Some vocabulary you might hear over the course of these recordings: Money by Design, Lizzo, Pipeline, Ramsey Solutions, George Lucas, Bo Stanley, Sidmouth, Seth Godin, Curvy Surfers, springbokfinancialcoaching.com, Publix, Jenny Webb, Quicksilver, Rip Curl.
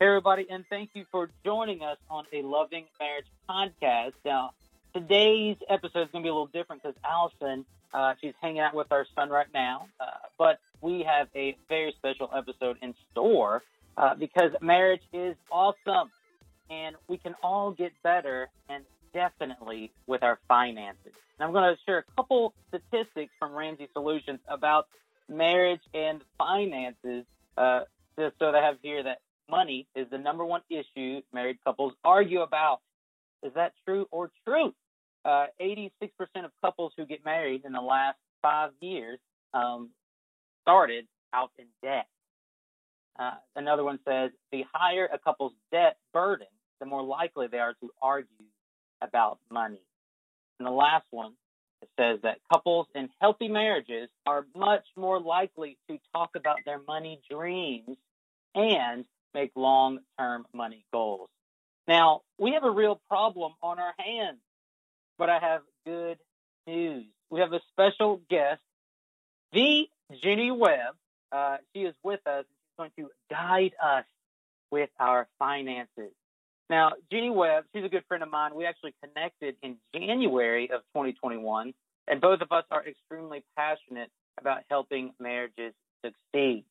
Hey, everybody, and thank you for joining us on a Loving Marriage podcast. Now, today's episode is going to be a little different because Allison, she's hanging out with our son right now, but we have a very special episode in store because marriage is awesome, and we can all get better, and definitely with our finances. And I'm going to share a couple statistics from Ramsey Solutions about marriage and finances, just so they have here that money is the number one issue married couples argue about. Is that true or true? 86% of couples who get married in the last 5 years started out in debt. Another one says, the higher a couple's debt burden, the more likely they are to argue about money. And the last one, it says that couples in healthy marriages are much more likely to talk about their money dreams and make long-term money goals. Now, we have a real problem on our hands, but I have good news. We have a special guest, the Jenny Webb. She is with us. She's going to guide us with our finances. Now, Jenny Webb, she's a good friend of mine. We actually connected in January of 2021, and both of us are extremely passionate about helping marriages succeed.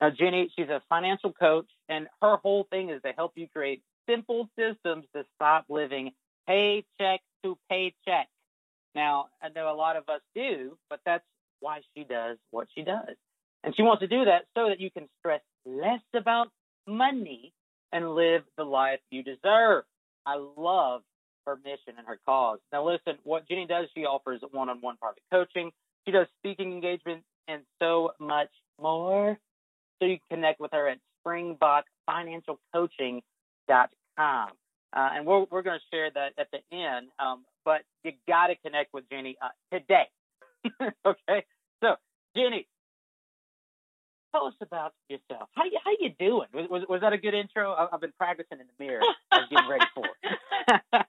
Now, Jenny, she's a financial coach, and her whole thing is to help you create simple systems to stop living paycheck to paycheck. Now, I know a lot of us do, but that's why she does what she does. And she wants to do that so that you can stress less about money and live the life you deserve. I love her mission and her cause. Now, listen, what Jenny does, she offers one-on-one private coaching. She does speaking engagements and so much more. So you can connect with her at springbokfinancialcoaching.com. And we're going to share that at the end, but you got to connect with Jenny today. Okay? So, Jenny, tell us about yourself. How you doing? Was that a good intro? I've been practicing in the mirror. I'm getting ready for it.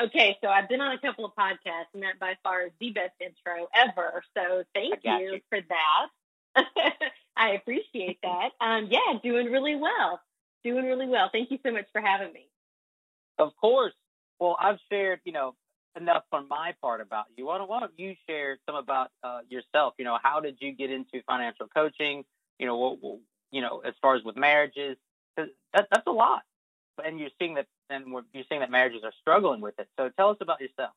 Okay, so I've been on a couple of podcasts, and that by far is the best intro ever. So thank you for that. I appreciate that. Yeah, doing really well. Doing really well. Thank you so much for having me. Of course. Well, I've shared, enough on my part about you. Why don't you share some about yourself? How did you get into financial coaching? As far as with marriages, that's a lot. And you're seeing that marriages are struggling with it. So tell us about yourself.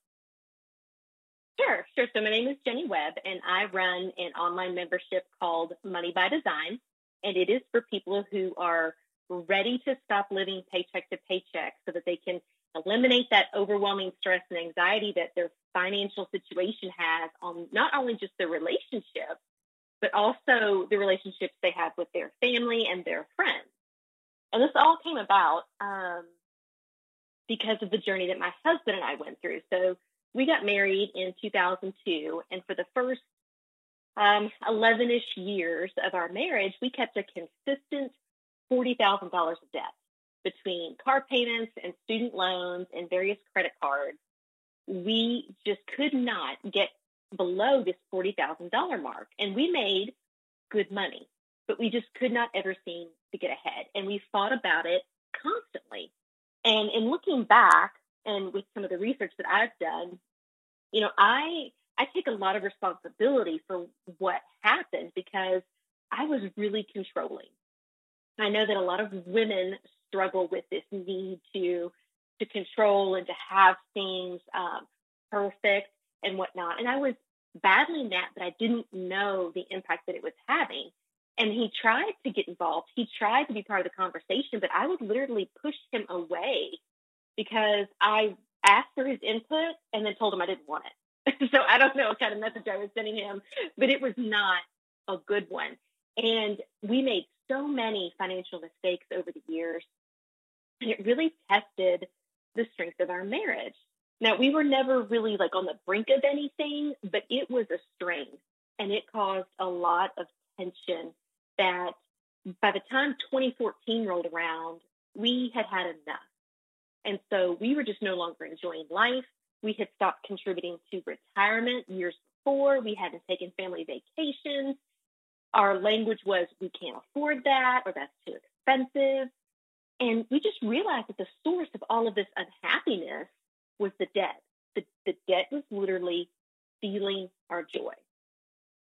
Sure. So my name is Jenny Webb, and I run an online membership called Money by Design, and it is for people who are ready to stop living paycheck to paycheck so that they can eliminate that overwhelming stress and anxiety that their financial situation has on not only just their relationship, but also the relationships they have with their family and their friends. And this all came about because of the journey that my husband and I went through. So we got married in 2002, and for the first 11-ish years of our marriage, we kept a consistent $40,000 of debt between car payments and student loans and various credit cards. We just could not get below this $40,000 mark. And we made good money, but we just could not ever seem to get ahead. And we thought about it constantly. And in looking back and with some of the research that I've done, I take a lot of responsibility for what happened because I was really controlling. I know that a lot of women struggle with this need to control and to have things perfect and whatnot. And I was battling that, but I didn't know the impact that it was having. And he tried to get involved. He tried to be part of the conversation, but I would literally push him away because I asked for his input and then told him I didn't want it. So I don't know what kind of message I was sending him, but it was not a good one. And we made so many financial mistakes over the years, and it really tested the strength of our marriage. Now, we were never really on the brink of anything, but it was a strain, and it caused a lot of tension that by the time 2014 rolled around, we had had enough. And so we were just no longer enjoying life. We had stopped contributing to retirement years before. We hadn't taken family vacations. Our language was, we can't afford that, or that's too expensive. And we just realized that the source of all of this unhappiness was the debt. The debt was literally stealing our joy.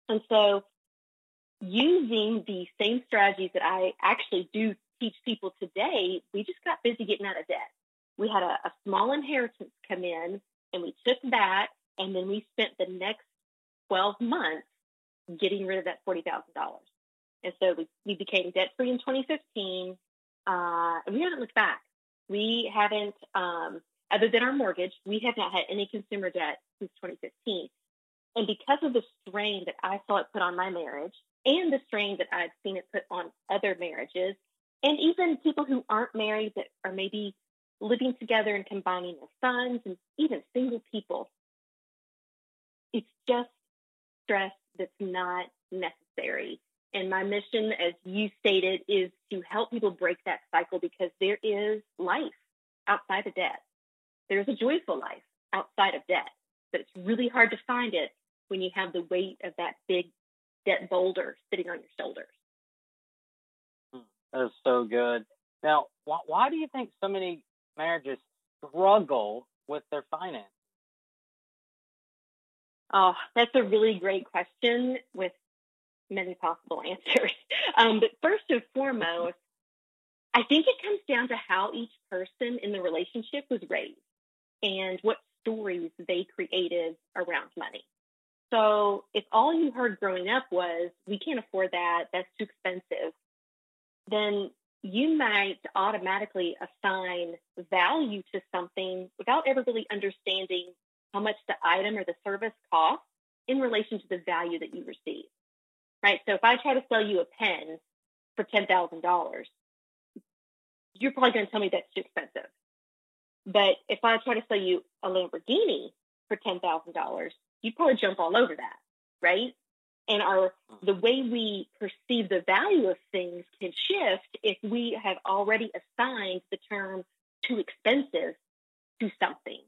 And so using the same strategies that I actually do teach people today, we just got busy getting out of debt. We had a small inheritance come in, and we took that, and then we spent the next 12 months getting rid of that $40,000. And so we became debt-free in 2015, and we haven't looked back. We haven't, other than our mortgage, we have not had any consumer debt since 2015. And because of the strain that I saw it put on my marriage and the strain that I've seen it put on other marriages, and even people who aren't married that are maybe living together and combining their funds, and even single people, it's just stress that's not necessary. And my mission, as you stated, is to help people break that cycle, because there is life outside of debt. There's a joyful life outside of debt, but it's really hard to find it when you have the weight of that big debt boulder sitting on your shoulders. That is so good. Now, why do you think so many marriages struggle with their finances? Oh, that's a really great question with many possible answers. But first and foremost, I think it comes down to how each person in the relationship was raised and what stories they created around money. So if all you heard growing up was, we can't afford that, that's too expensive, then you might automatically assign value to something without ever really understanding how much the item or the service costs in relation to the value that you receive, right? So if I try to sell you a pen for $10,000, you're probably going to tell me that's too expensive. But if I try to sell you a Lamborghini for $10,000, you'd probably jump all over that, right? And the way we perceive the value of things can shift if we have already assigned the term too expensive to something.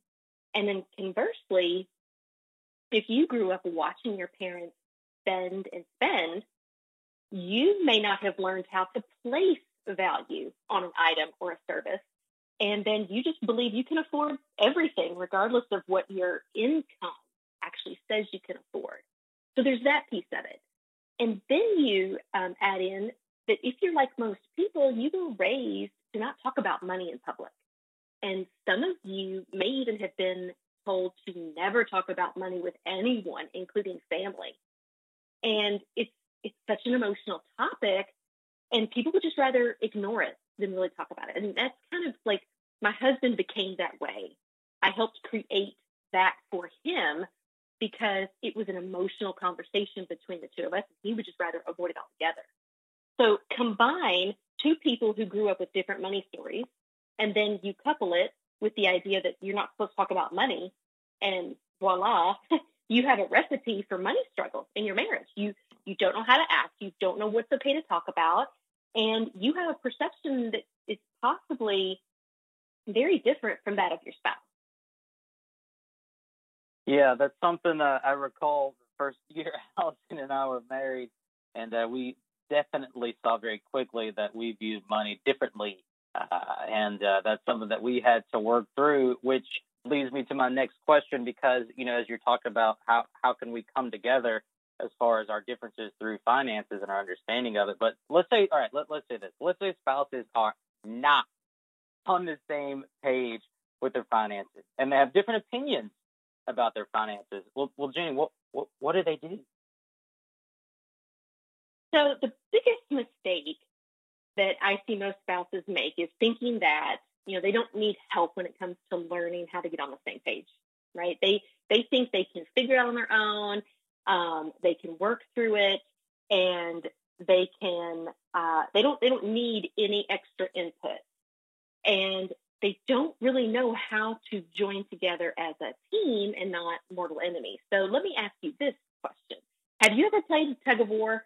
And then conversely, if you grew up watching your parents spend and spend, you may not have learned how to place value on an item or a service. And then you just believe you can afford everything, regardless of what your income actually says you can afford. So there's that piece of it. And then you add in that if you're like most people, you were raised to not talk about money in public. And some of you may even have been told to never talk about money with anyone, including family. And it's such an emotional topic, and people would just rather ignore it than really talk about it. And that's kind of like my husband became that way. I helped create that for him, because it was an emotional conversation between the two of us. He would just rather avoid it altogether. So combine two people who grew up with different money stories, and then you couple it with the idea that you're not supposed to talk about money, and voila, you have a recipe for money struggles in your marriage. You don't know how to act. You don't know what's okay to talk about. And you have a perception that is possibly very different from that of your spouse. Yeah, that's something I recall the first year Allison and I were married, and we definitely saw very quickly that we viewed money differently, and that's something that we had to work through, which leads me to my next question, because, you know, as you're talking about how can we come together as far as our differences through finances and our understanding of it, but let's say spouses are not on the same page with their finances, and they have different opinions about their finances. Well, Jenny, what do they do? So the biggest mistake that I see most spouses make is thinking that, you know, they don't need help when it comes to learning how to get on the same page, right? They think they can figure it out on their own. They can work through it, and they can. They don't need any extra input, and they don't really know how to join together as a team and not mortal enemies. So let me ask you this question. Have you ever played tug of war?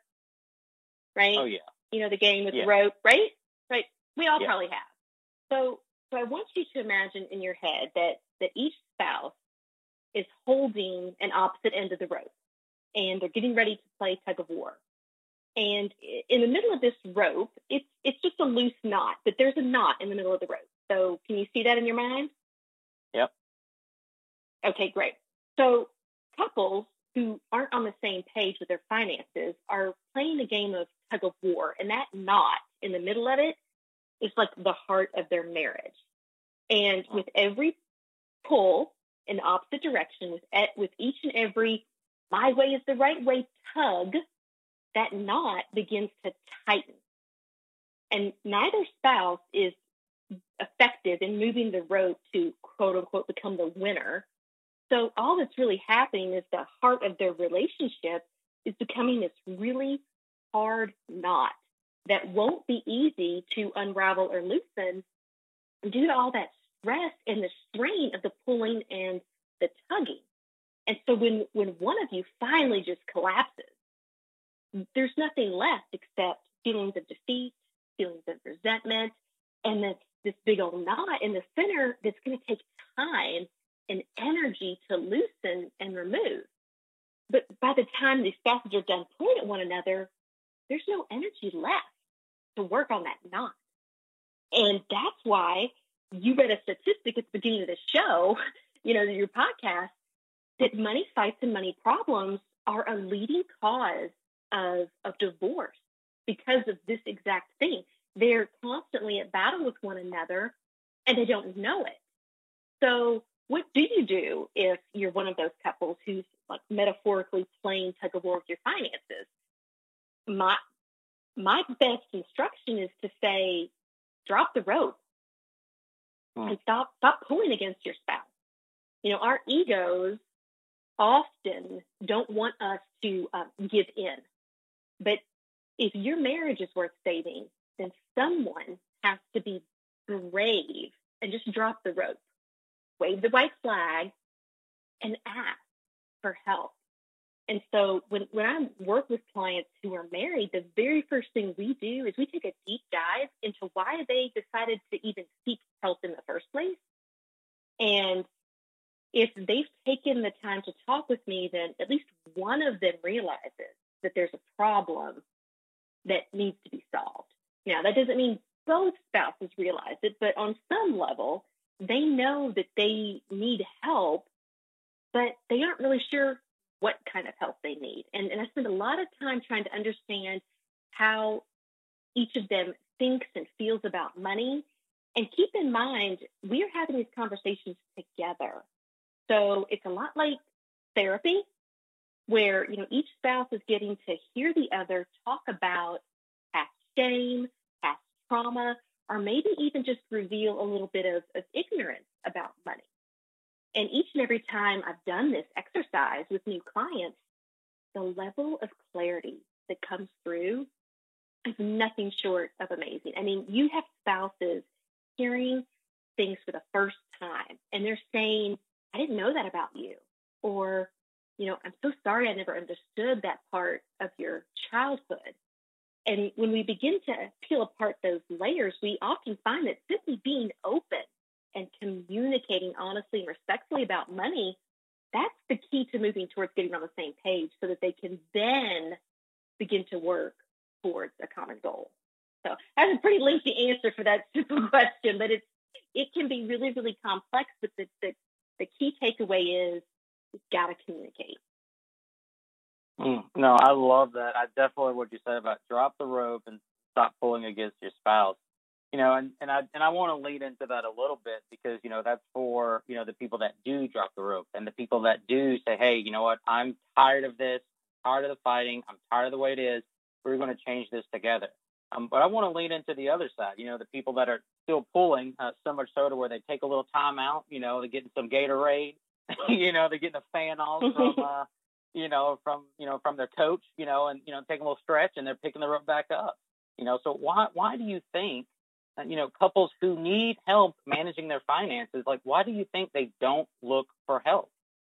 Right? Oh, yeah. You know, the game with the rope, right? Right. We all probably have. So I want you to imagine in your head that each spouse is holding an opposite end of the rope, and they're getting ready to play tug of war. And in the middle of this rope, it's just a loose knot, but there's a knot in the middle of the rope. So can you see that in your mind? Yep. Okay, great. So couples who aren't on the same page with their finances are playing a game of tug of war, and that knot in the middle of it is like the heart of their marriage. And with every pull in the opposite direction, with each and every my way is the right way tug, that knot begins to tighten. And neither spouse is effective in moving the rope to, quote unquote, become the winner. So all that's really happening is the heart of their relationship is becoming this really hard knot that won't be easy to unravel or loosen due to all that stress and the strain of the pulling and the tugging. And so when one of you finally just collapses, there's nothing left except feelings of defeat, feelings of resentment, and this big old knot in the center that's going to take time and energy to loosen and remove. But by the time these spouses are done pulling at one another, there's no energy left to work on that knot. And that's why you read a statistic at the beginning of the show, your podcast, that money fights and money problems are a leading cause of divorce because of this exact thing. They're constantly at battle with one another and they don't know it. So what do you do if you're one of those couples who's like metaphorically playing tug of war with your finances? My best instruction is to say, drop the rope and stop pulling against your spouse. Our egos often don't want us to give in. But if your marriage is worth saving, then someone has to be brave and just drop the rope, wave the white flag, and ask for help. And so when I work with clients who are married, the very first thing we do is we take a deep dive into why they decided to even seek help in the first place. And if they've taken the time to talk with me, then at least one of them realizes that there's a problem that needs to be solved. Now, that doesn't mean both spouses realize it, but on some level, they know that they need help, but they aren't really sure what kind of help they need. And I spend a lot of time trying to understand how each of them thinks and feels about money. And keep in mind, we are having these conversations together. So it's a lot like therapy, where each spouse is getting to hear the other talk about past shame, past trauma, or maybe even just reveal a little bit of ignorance about money. And each and every time I've done this exercise with new clients, the level of clarity that comes through is nothing short of amazing. I mean, you have spouses hearing things for the first time, and they're saying, I didn't know that about you, or I'm so sorry I never understood that part of your childhood. And when we begin to peel apart those layers, we often find that simply being open and communicating honestly and respectfully about money, that's the key to moving towards getting on the same page so that they can then begin to work towards a common goal. So that's a pretty lengthy answer for that simple question, but it can be really, really complex. But the key takeaway is, you've got to communicate. No, I love that. I definitely what you said about drop the rope and stop pulling against your spouse. And I want to lead into that a little bit because, that's for, the people that do drop the rope and the people that do say, hey, you know what, I'm tired of this, tired of the fighting, I'm tired of the way it is. We're going to change this together. But I want to lead into the other side, the people that are still pulling so much so to where they take a little time out, they're getting some Gatorade, they're getting a fan off from, from their coach, and, taking a little stretch and they're picking the rope back up, So why do you think, couples who need help managing their finances, like, why do you think they don't look for help?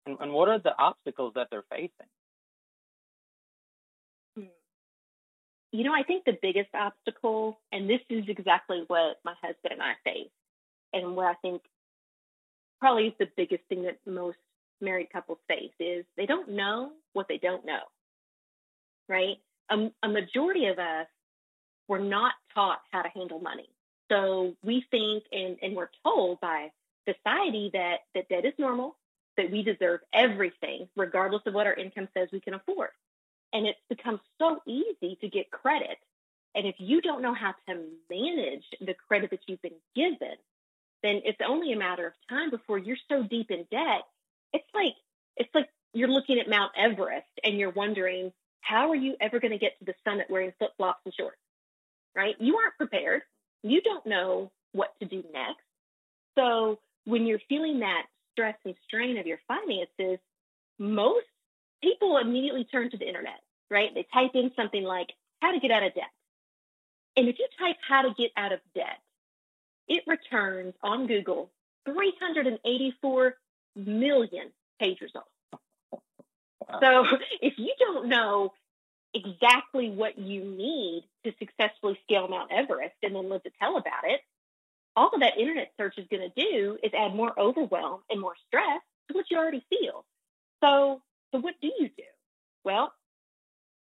And what are the obstacles that they're facing? I think the biggest obstacle, and this is exactly what my husband and I face, and what I think probably is the biggest thing that most married couples face is they don't know what they don't know, right? a majority of us were not taught how to handle money. So we think and we're told by society that debt is normal, that we deserve everything, regardless of what our income says we can afford. And it's become so easy to get credit. And if you don't know how to manage the credit that you've been given, then it's only a matter of time before you're so deep in debt. It's like you're looking at Mount Everest and you're wondering, how are you ever going to get to the summit wearing flip-flops and shorts, right? You aren't prepared. You don't know what to do next. So when you're feeling that stress and strain of your finances, most people immediately turn to the internet, right? They type in something like, how to get out of debt. And if you type how to get out of debt, it returns on Google 384 million page results. So if you don't know exactly what you need to successfully scale Mount Everest and then live to tell about it, all of that internet search is going to do is add more overwhelm and more stress to what you already feel. So what do? Well,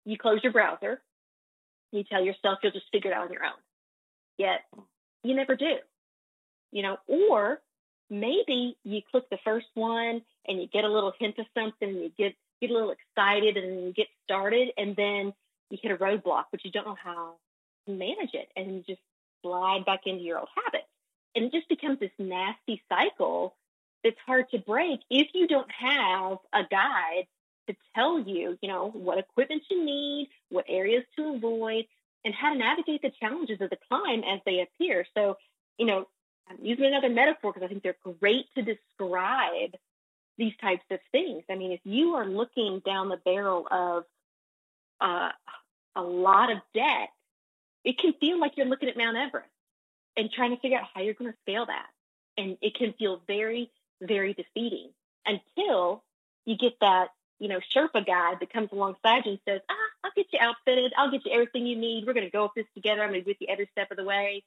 you close your browser. You tell yourself you'll just figure it out on your own. Yet you never do, or maybe you click the first one and you get a little hint of something and you get a little excited and you get started, and then you hit a roadblock, but you don't know how to manage it, and you just slide back into your old habits. And it just becomes this nasty cycle that's hard to break if you don't have a guide to tell you, what equipment you need, what areas to avoid, and how to navigate the challenges of the climb as they appear. So, I'm using another metaphor because I think they're great to describe these types of things. I mean, if you are looking down the barrel of a lot of debt, it can feel like you're looking at Mount Everest and trying to figure out how you're going to scale that. And it can feel very, very defeating until you get that, Sherpa guide that comes alongside you and says, I'll get you outfitted. I'll get you everything you need. We're going to go with this together. I'm going to be with you every step of the way.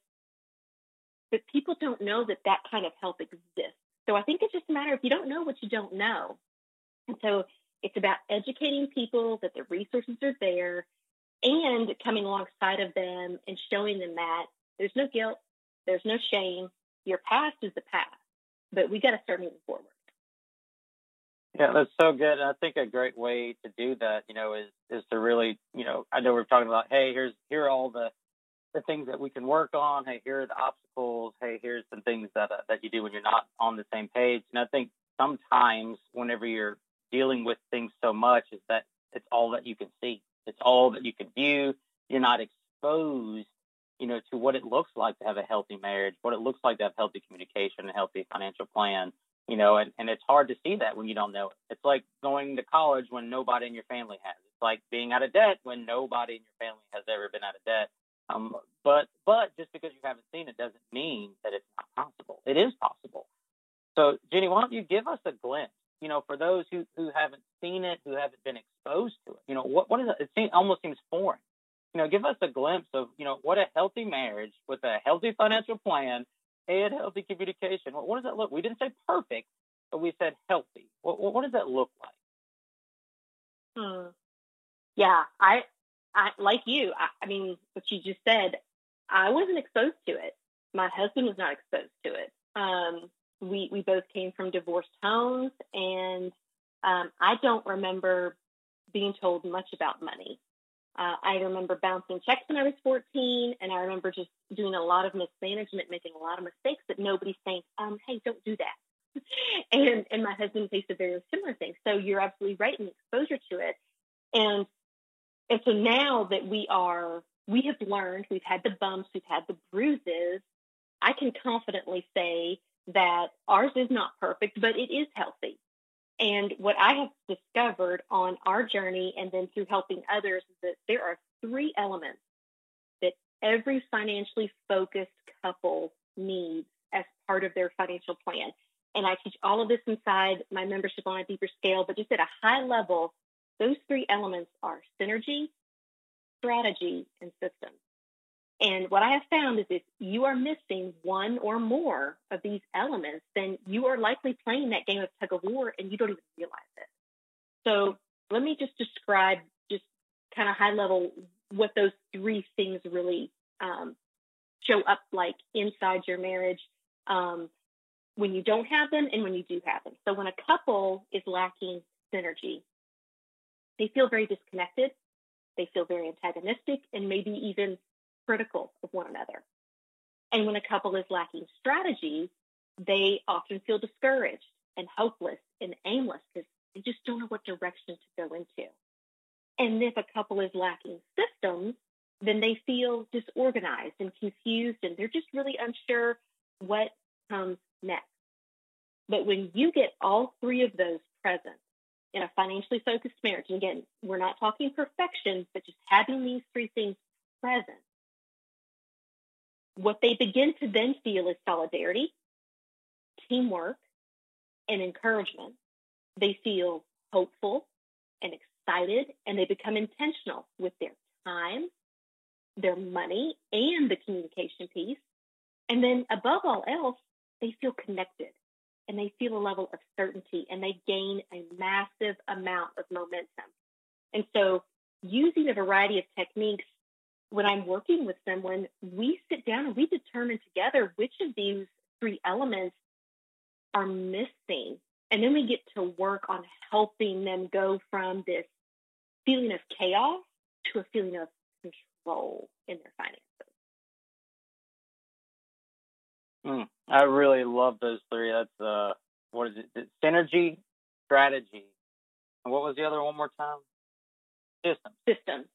But people don't know that kind of help exists. So I think it's just a matter of you don't know what you don't know. And so it's about educating people that the resources are there and coming alongside of them and showing them that there's no guilt, there's no shame. Your past is the past, but we got to start moving forward. Yeah, that's so good. And I think a great way to do that, is to really, I know we're talking about, hey, here are all the things that we can work on. Hey, here are the obstacles. Hey, here's some things that you do when you're not on the same page. And I think sometimes whenever you're dealing with things so much is that it's all that you can see. It's all that you can view. You're not exposed, to what it looks like to have a healthy marriage, what it looks like to have healthy communication, a healthy financial plan, and it's hard to see that when you don't know it. It's like going to college when nobody in your family has. It's like being out of debt when nobody in your family has ever been out of debt. But just because you haven't seen it doesn't mean that it's not possible. It is possible. So, Jenny, why don't you give us a glimpse, for those who haven't seen it, who haven't been exposed to it, what is it? Almost seems foreign. Give us a glimpse of, what a healthy marriage with a healthy financial plan and healthy communication. What does that look? We didn't say perfect, but we said healthy. What does that look like? Yeah, I like you. I mean, what you just said, I wasn't exposed to it. My husband was not exposed to it. We both came from divorced homes, and I don't remember being told much about money. I remember bouncing checks when I was 14, and I remember just doing a lot of mismanagement, making a lot of mistakes that nobody's saying, hey, don't do that. and my husband faced a very similar thing. So you're absolutely right in the exposure to it. And so now that we have learned, we've had the bumps, we've had the bruises, I can confidently say that ours is not perfect, but it is healthy. And what I have discovered on our journey and then through helping others is that there are three elements that every financially focused couple needs as part of their financial plan. And I teach all of this inside my membership on a deeper scale, but just at a high level, those three elements are synergy, strategy, and system. And what I have found is if you are missing one or more of these elements, then you are likely playing that game of tug of war and you don't even realize it. So let me just describe just kind of high level what those three things really show up like inside your marriage when you don't have them and when you do have them. So when a couple is lacking synergy, they feel very disconnected, they feel very antagonistic, and maybe even critical of one another. And when a couple is lacking strategy, they often feel discouraged and hopeless and aimless because they just don't know what direction to go into. And if a couple is lacking systems, then they feel disorganized and confused, and they're just really unsure what comes next. But when you get all three of those present in a financially focused marriage, and again, we're not talking perfection, but just having these three things present, what they begin to then feel is solidarity, teamwork, and encouragement. They feel hopeful and excited, and they become intentional with their time, their money, and the communication piece. And then above all else, they feel connected, and they feel a level of certainty, and they gain a massive amount of momentum. And so using a variety of techniques, when I'm working with someone, we sit down and we determine together which of these three elements are missing. And then we get to work on helping them go from this feeling of chaos to a feeling of control in their finances. I really love those three. That's, what is it? Synergy, strategy. And what was the other one more time? Systems.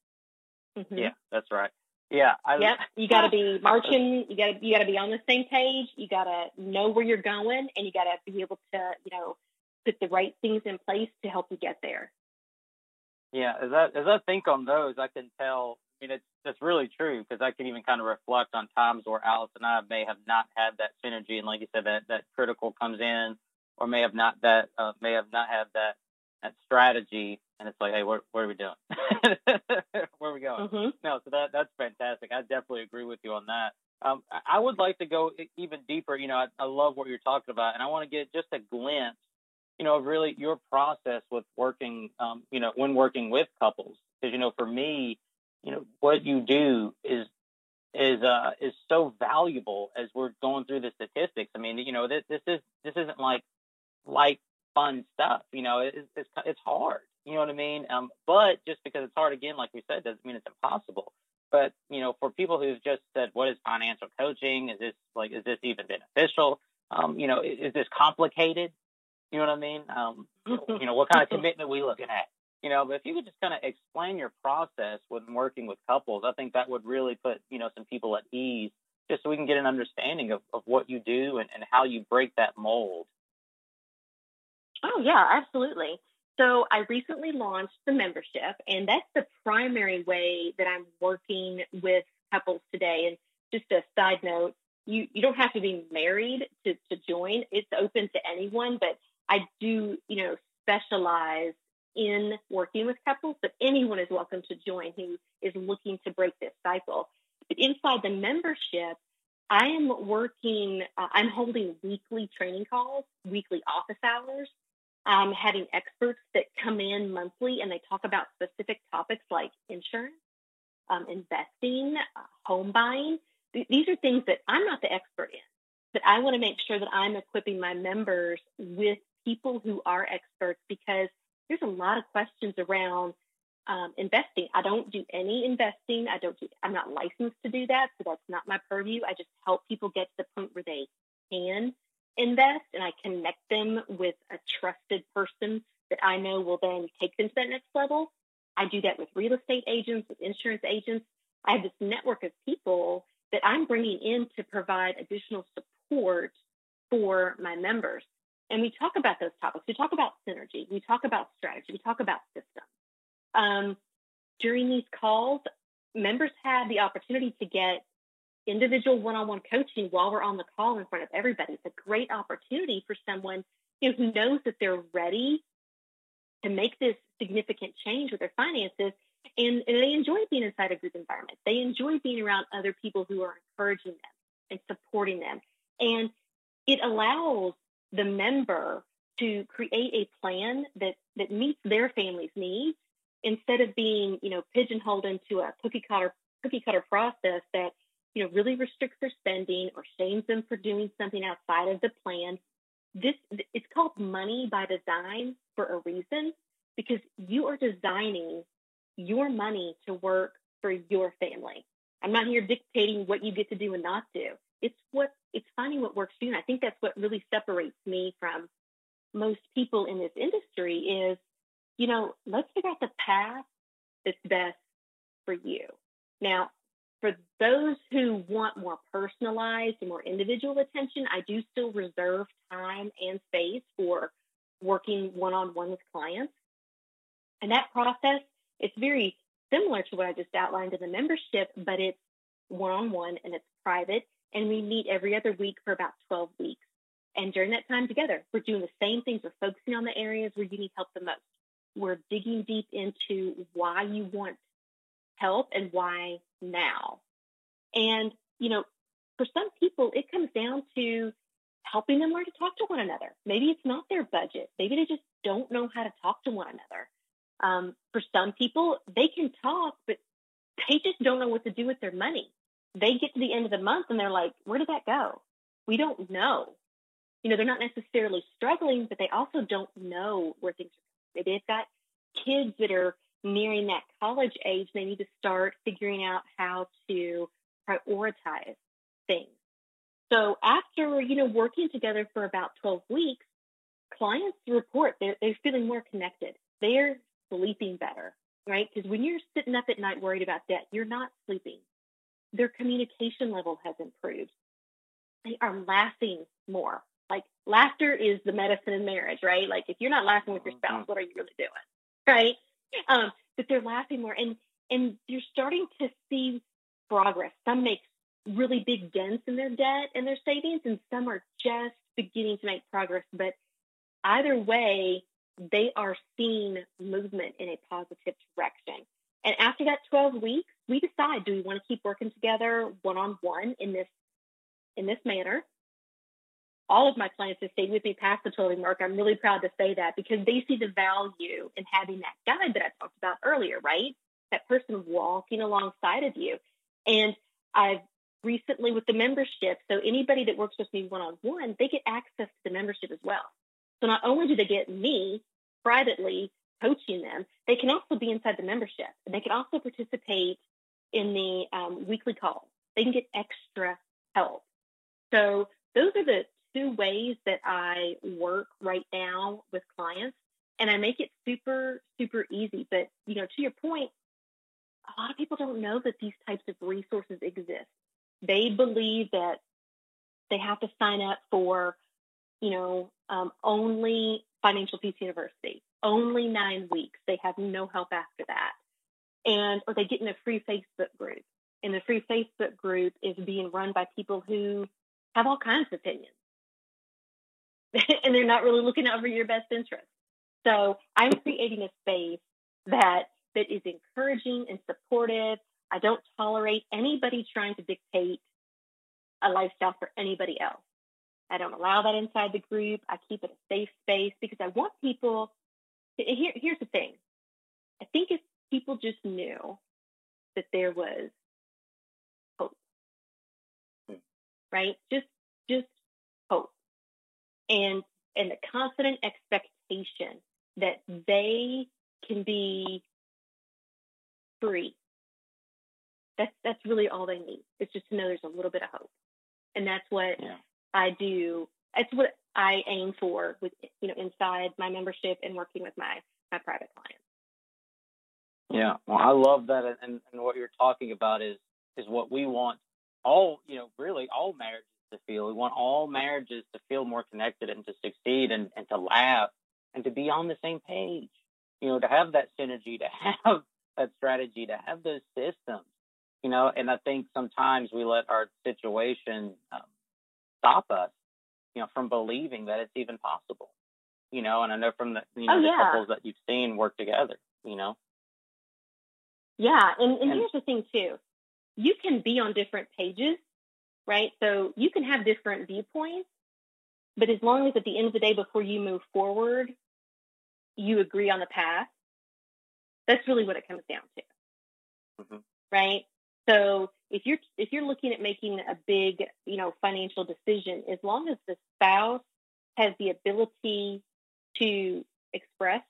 Mm-hmm. Yeah, that's right. Yeah. You got to be marching. You got to be on the same page. You got to know where you're going, and you got to be able to, put the right things in place to help you get there. Yeah. As I think on those, I can tell, that's really true, because I can even kind of reflect on times where Alice and I may have not had that synergy. And like you said, that critical comes in, or may have not had that strategy. And it's like, hey, what are we doing? Where are we going? Mm-hmm. No, so that's fantastic. I definitely agree with you on that. I would like to go even deeper. I love what you're talking about, and I want to get just a glimpse, of really your process with working, when working with couples. Because, for me, what you do is so valuable as we're going through the statistics. This isn't like light, fun stuff. It's hard. You know what I mean? But just because it's hard, again, like we said, doesn't mean it's impossible. But, for people who've just said, what is financial coaching? Is this even beneficial? Is this complicated? You know what I mean? What kind of commitment are we looking at? But if you could just kind of explain your process when working with couples, I think that would really put, some people at ease, just so we can get an understanding of what you do and how you break that mold. Oh, yeah, absolutely. So I recently launched the membership, and that's the primary way that I'm working with couples today. And just a side note, you don't have to be married to join. It's open to anyone, but I do, specialize in working with couples, but anyone is welcome to join who is looking to break this cycle. But inside the membership, I am working, I'm holding weekly training calls, weekly office hours. I'm having experts that come in monthly, and they talk about specific topics like insurance, investing, home buying. These are things that I'm not the expert in, but I want to make sure that I'm equipping my members with people who are experts, because there's a lot of questions around investing. I don't do any investing. I'm not licensed to do that, so that's not my purview. I just help people get to the point where they can invest, and I connect them with a trusted person that I know will then take them to that next level. I do that with real estate agents, with insurance agents. I have this network of people that I'm bringing in to provide additional support for my members. And we talk about those topics. We talk about synergy. We talk about strategy. We talk about systems. During these calls, members have the opportunity to get individual one-on-one coaching while we're on the call in front of everybody. It's a great opportunity for someone who knows that they're ready to make this significant change with their finances, and they enjoy being inside a group environment. They enjoy being around other people who are encouraging them and supporting them. And it allows the member to create a plan that meets their family's needs. instead of being, pigeonholed into a cookie cutter process that, really restricts their spending or shames them for doing something outside of the plan. It's called money by design for a reason, because you are designing your money to work for your family. I'm not here dictating what you get to do and not do. It's finding what works for you. And I think that's what really separates me from most people in this industry is, let's figure out the path that's best for you. Now, for those who want more personalized and more individual attention, I do still reserve time and space for working one-on-one with clients. And that process, it's very similar to what I just outlined in the membership, but it's one-on-one and it's private. And we meet every other week for about 12 weeks. And during that time together, we're doing the same things. We're focusing on the areas where you need help the most. We're digging deep into why you want help and why now. And, for some people, it comes down to helping them learn to talk to one another. Maybe it's not their budget. Maybe they just don't know how to talk to one another. For some people, they can talk, but they just don't know what to do with their money. They get to the end of the month and they're like, where did that go? We don't know. They're not necessarily struggling, but they also don't know where things are. Maybe they've got kids that are nearing that college age. They need to start figuring out how to prioritize things. So after, working together for about 12 weeks, clients report they're feeling more connected. They're sleeping better, right? Because when you're sitting up at night worried about debt, you're not sleeping. Their communication level has improved. They are laughing more. Like, laughter is the medicine in marriage, right? Like, if you're not laughing with your spouse, what are you really doing, right? But they're laughing more, and you're starting to see progress. Some make really big dents in their debt and their savings, and some are just beginning to make progress. But either way, they are seeing movement in a positive direction. And after that 12 weeks, we decide, do we want to keep working together one-on-one in this manner? All of my clients have stayed with me past the 12-week mark. I'm really proud to say that, because they see the value in having that guide that I talked about earlier, right? That person walking alongside of you. And I've recently, with the membership, so anybody that works with me one-on-one, they get access to the membership as well. So not only do they get me privately coaching them, they can also be inside the membership, and they can also participate in the weekly calls. They can get extra help. So those are the two ways that I work right now with clients, and I make it super, super easy. But, to your point, a lot of people don't know that these types of resources exist. They believe that they have to sign up for, only Financial Peace University, only 9 weeks. They have no help after that. Or they get in a free Facebook group. And the free Facebook group is being run by people who have all kinds of opinions. And they're not really looking out for your best interest. So I'm creating a space that is encouraging and supportive. I don't tolerate anybody trying to dictate a lifestyle for anybody else. I don't allow that inside the group. I keep it a safe space, because I want people to, here's the thing. I think if people just knew that there was hope, right? Just hope. And the confident expectation that they can be free. That's really all they need. It's just to know there's a little bit of hope. And that's what I do. That's what I aim for with, inside my membership and working with my private clients. Yeah. Well, I love that. And what you're talking about is what we want all, really all marriages to feel. We want all marriages to feel more connected and to succeed and to laugh and to be on the same page, to have that synergy, to have that strategy, to have those systems, and I think sometimes we let our situation, stop us, from believing that it's even possible, and I know from the, the couples that you've seen work together, Yeah. And here's the thing too, you can be on different pages, right? So you can have different viewpoints, but as long as at the end of the day, before you move forward, you agree on the path, That's really what it comes down to, mm-hmm. right? So if you're looking at making a big, financial decision, as long as the spouse has the ability to express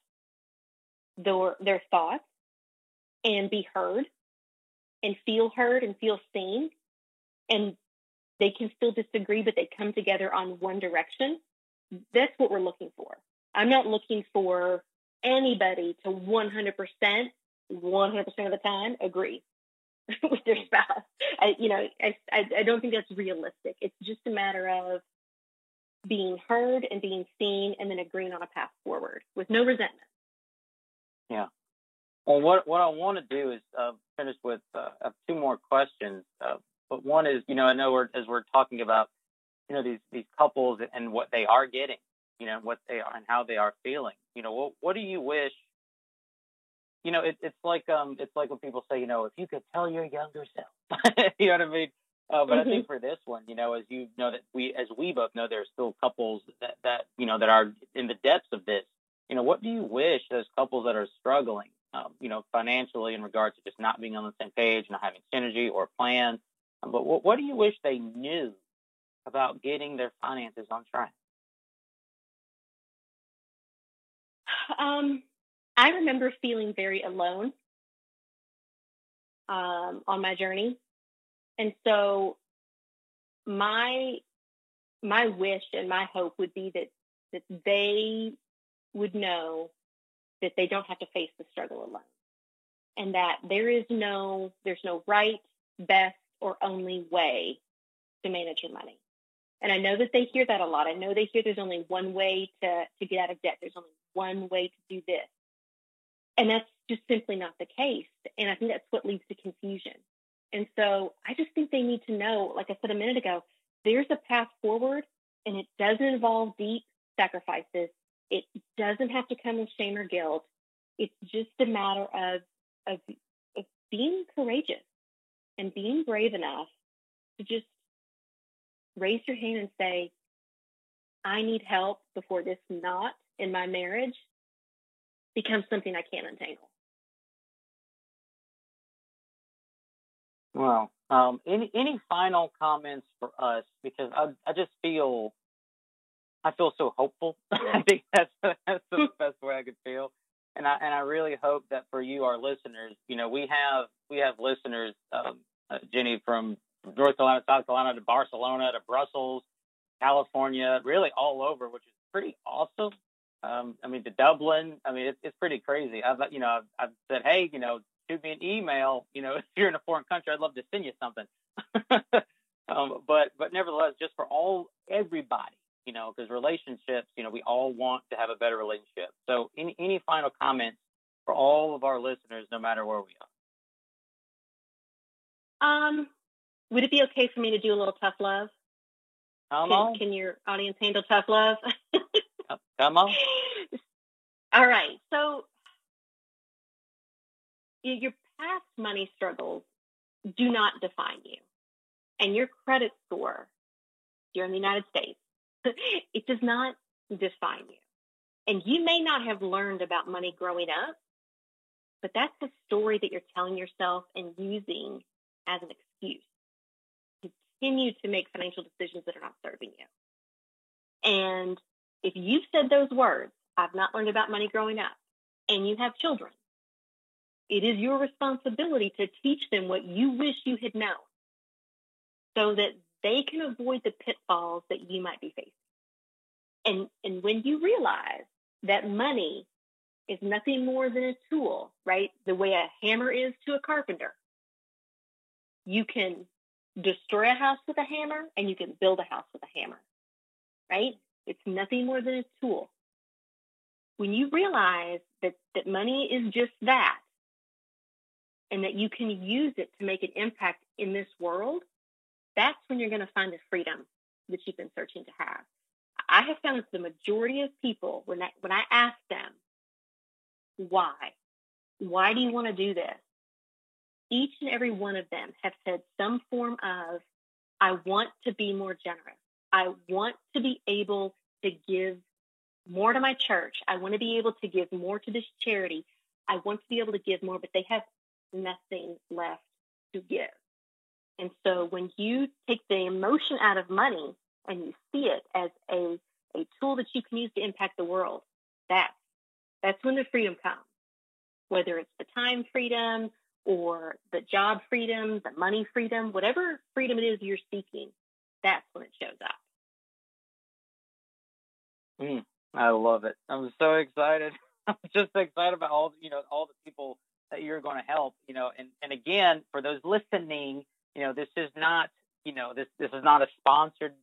their thoughts and be heard and feel seen, and they can still disagree, but they come together on one direction, that's what we're looking for. I'm not looking for anybody to 100% of the time agree with their spouse. I don't think that's realistic. It's just a matter of being heard and being seen, and then agreeing on a path forward with no resentment. Yeah. Well, what I want to do is finish with two more questions. But one is, I know as we're talking about, these couples and what they are getting, what they are and how they are feeling. What do you wish? It's like when people say, if you could tell your younger self, you know what I mean. But mm-hmm. I think for this one, as we both know, there are still couples that are in the depths of this. What do you wish those couples that are struggling, financially, in regards to just not being on the same page, not having synergy or plan? But what do you wish they knew about getting their finances on track? I remember feeling very alone on my journey. And so my wish and my hope would be that they would know that they don't have to face the struggle alone, and that there's no right, best, or only way to manage your money. And I know that they hear that a lot. I know they hear there's only one way to get out of debt. There's only one way to do this. And that's just simply not the case. And I think that's what leads to confusion. And so I just think they need to know, like I said a minute ago, there's a path forward, and it doesn't involve deep sacrifices. It doesn't have to come with shame or guilt. It's just a matter of being courageous and being brave enough to just raise your hand and say, I need help before this knot in my marriage becomes something I can't untangle. Well, any final comments for us? Because I just feel, so hopeful. I think that's the best way I could feel, and I really hope that for you, our listeners, we have listeners, Jenny, from North Carolina, South Carolina, to Barcelona, to Brussels, California, really all over, which is pretty awesome. To Dublin. It's pretty crazy. I've said, hey, shoot me an email, if you're in a foreign country, I'd love to send you something. But nevertheless, just for everybody, because relationships, we all want to have a better relationship. So any final comments for all of our listeners, no matter where we are? Would it be okay for me to do a little tough love? Come on. Can your audience handle tough love? Come on. All right. So your past money struggles do not define you. And your credit score, if you're in the United States, it does not define you. And you may not have learned about money growing up, but that's the story that you're telling yourself and using as an excuse. Continue to make financial decisions that are not serving you. And if you've said those words, I've not learned about money growing up, and you have children, it is your responsibility to teach them what you wish you had known so that they can avoid the pitfalls that you might be facing. And when you realize that money is nothing more than a tool, right? The way a hammer is to a carpenter, you can destroy a house with a hammer and you can build a house with a hammer, right? It's nothing more than a tool. When you realize that money is just that, and that you can use it to make an impact in this world, that's when you're going to find the freedom that you've been searching to have. I have found that the majority of people, when I ask them, why do you want to do this? Each and every one of them have said some form of, I want to be more generous. I want to be able to give more to my church. I want to be able to give more to this charity. I want to be able to give more, but they have nothing left to give. And so when you take the emotion out of money and you see it as a tool that you can use to impact the world, that's when the freedom comes, whether it's the time freedom or the job freedom, the money freedom, whatever freedom it is you're seeking, that's when it shows up. I love it. I'm so excited. I'm just excited about all the people that you're going to help, and again, for those listening, this is not, this is not a sponsored,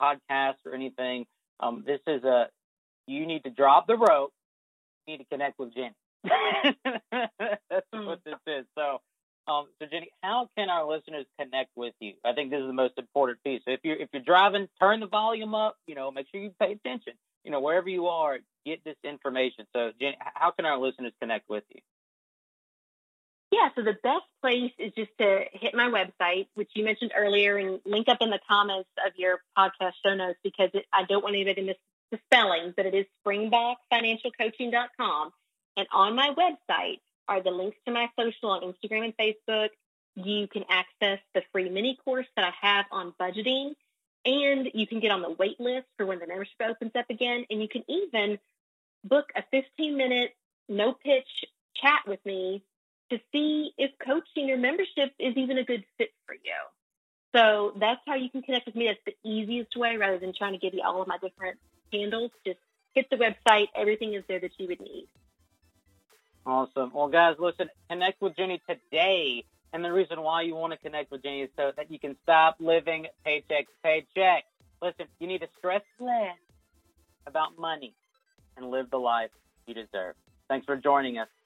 podcast or anything. This is you need to drop the rope. You need to connect with Jenny. That's what this is. So Jenny, how can our listeners connect with you? I think this is the most important piece. So if you're driving, turn the volume up, make sure you pay attention, wherever you are, get this information. So Jenny, how can our listeners connect with you? Yeah, so the best place is just to hit my website, which you mentioned earlier, and link up in the comments of your podcast show notes, because I don't want anybody to miss the spelling, but it is springbokfinancialcoaching.com. And on my website are the links to my social on Instagram and Facebook. You can access the free mini course that I have on budgeting, and you can get on the wait list for when the membership opens up again. And you can even book a 15-minute no-pitch chat with me to see if coaching or membership is even a good fit for you. So that's how you can connect with me. That's the easiest way, rather than trying to give you all of my different handles. Just hit the website. Everything is there that you would need. Awesome. Well, guys, listen, connect with Jenny today. And the reason why you want to connect with Jenny is so that you can stop living paycheck to paycheck. Listen, you need to stress less about money and live the life you deserve. Thanks for joining us.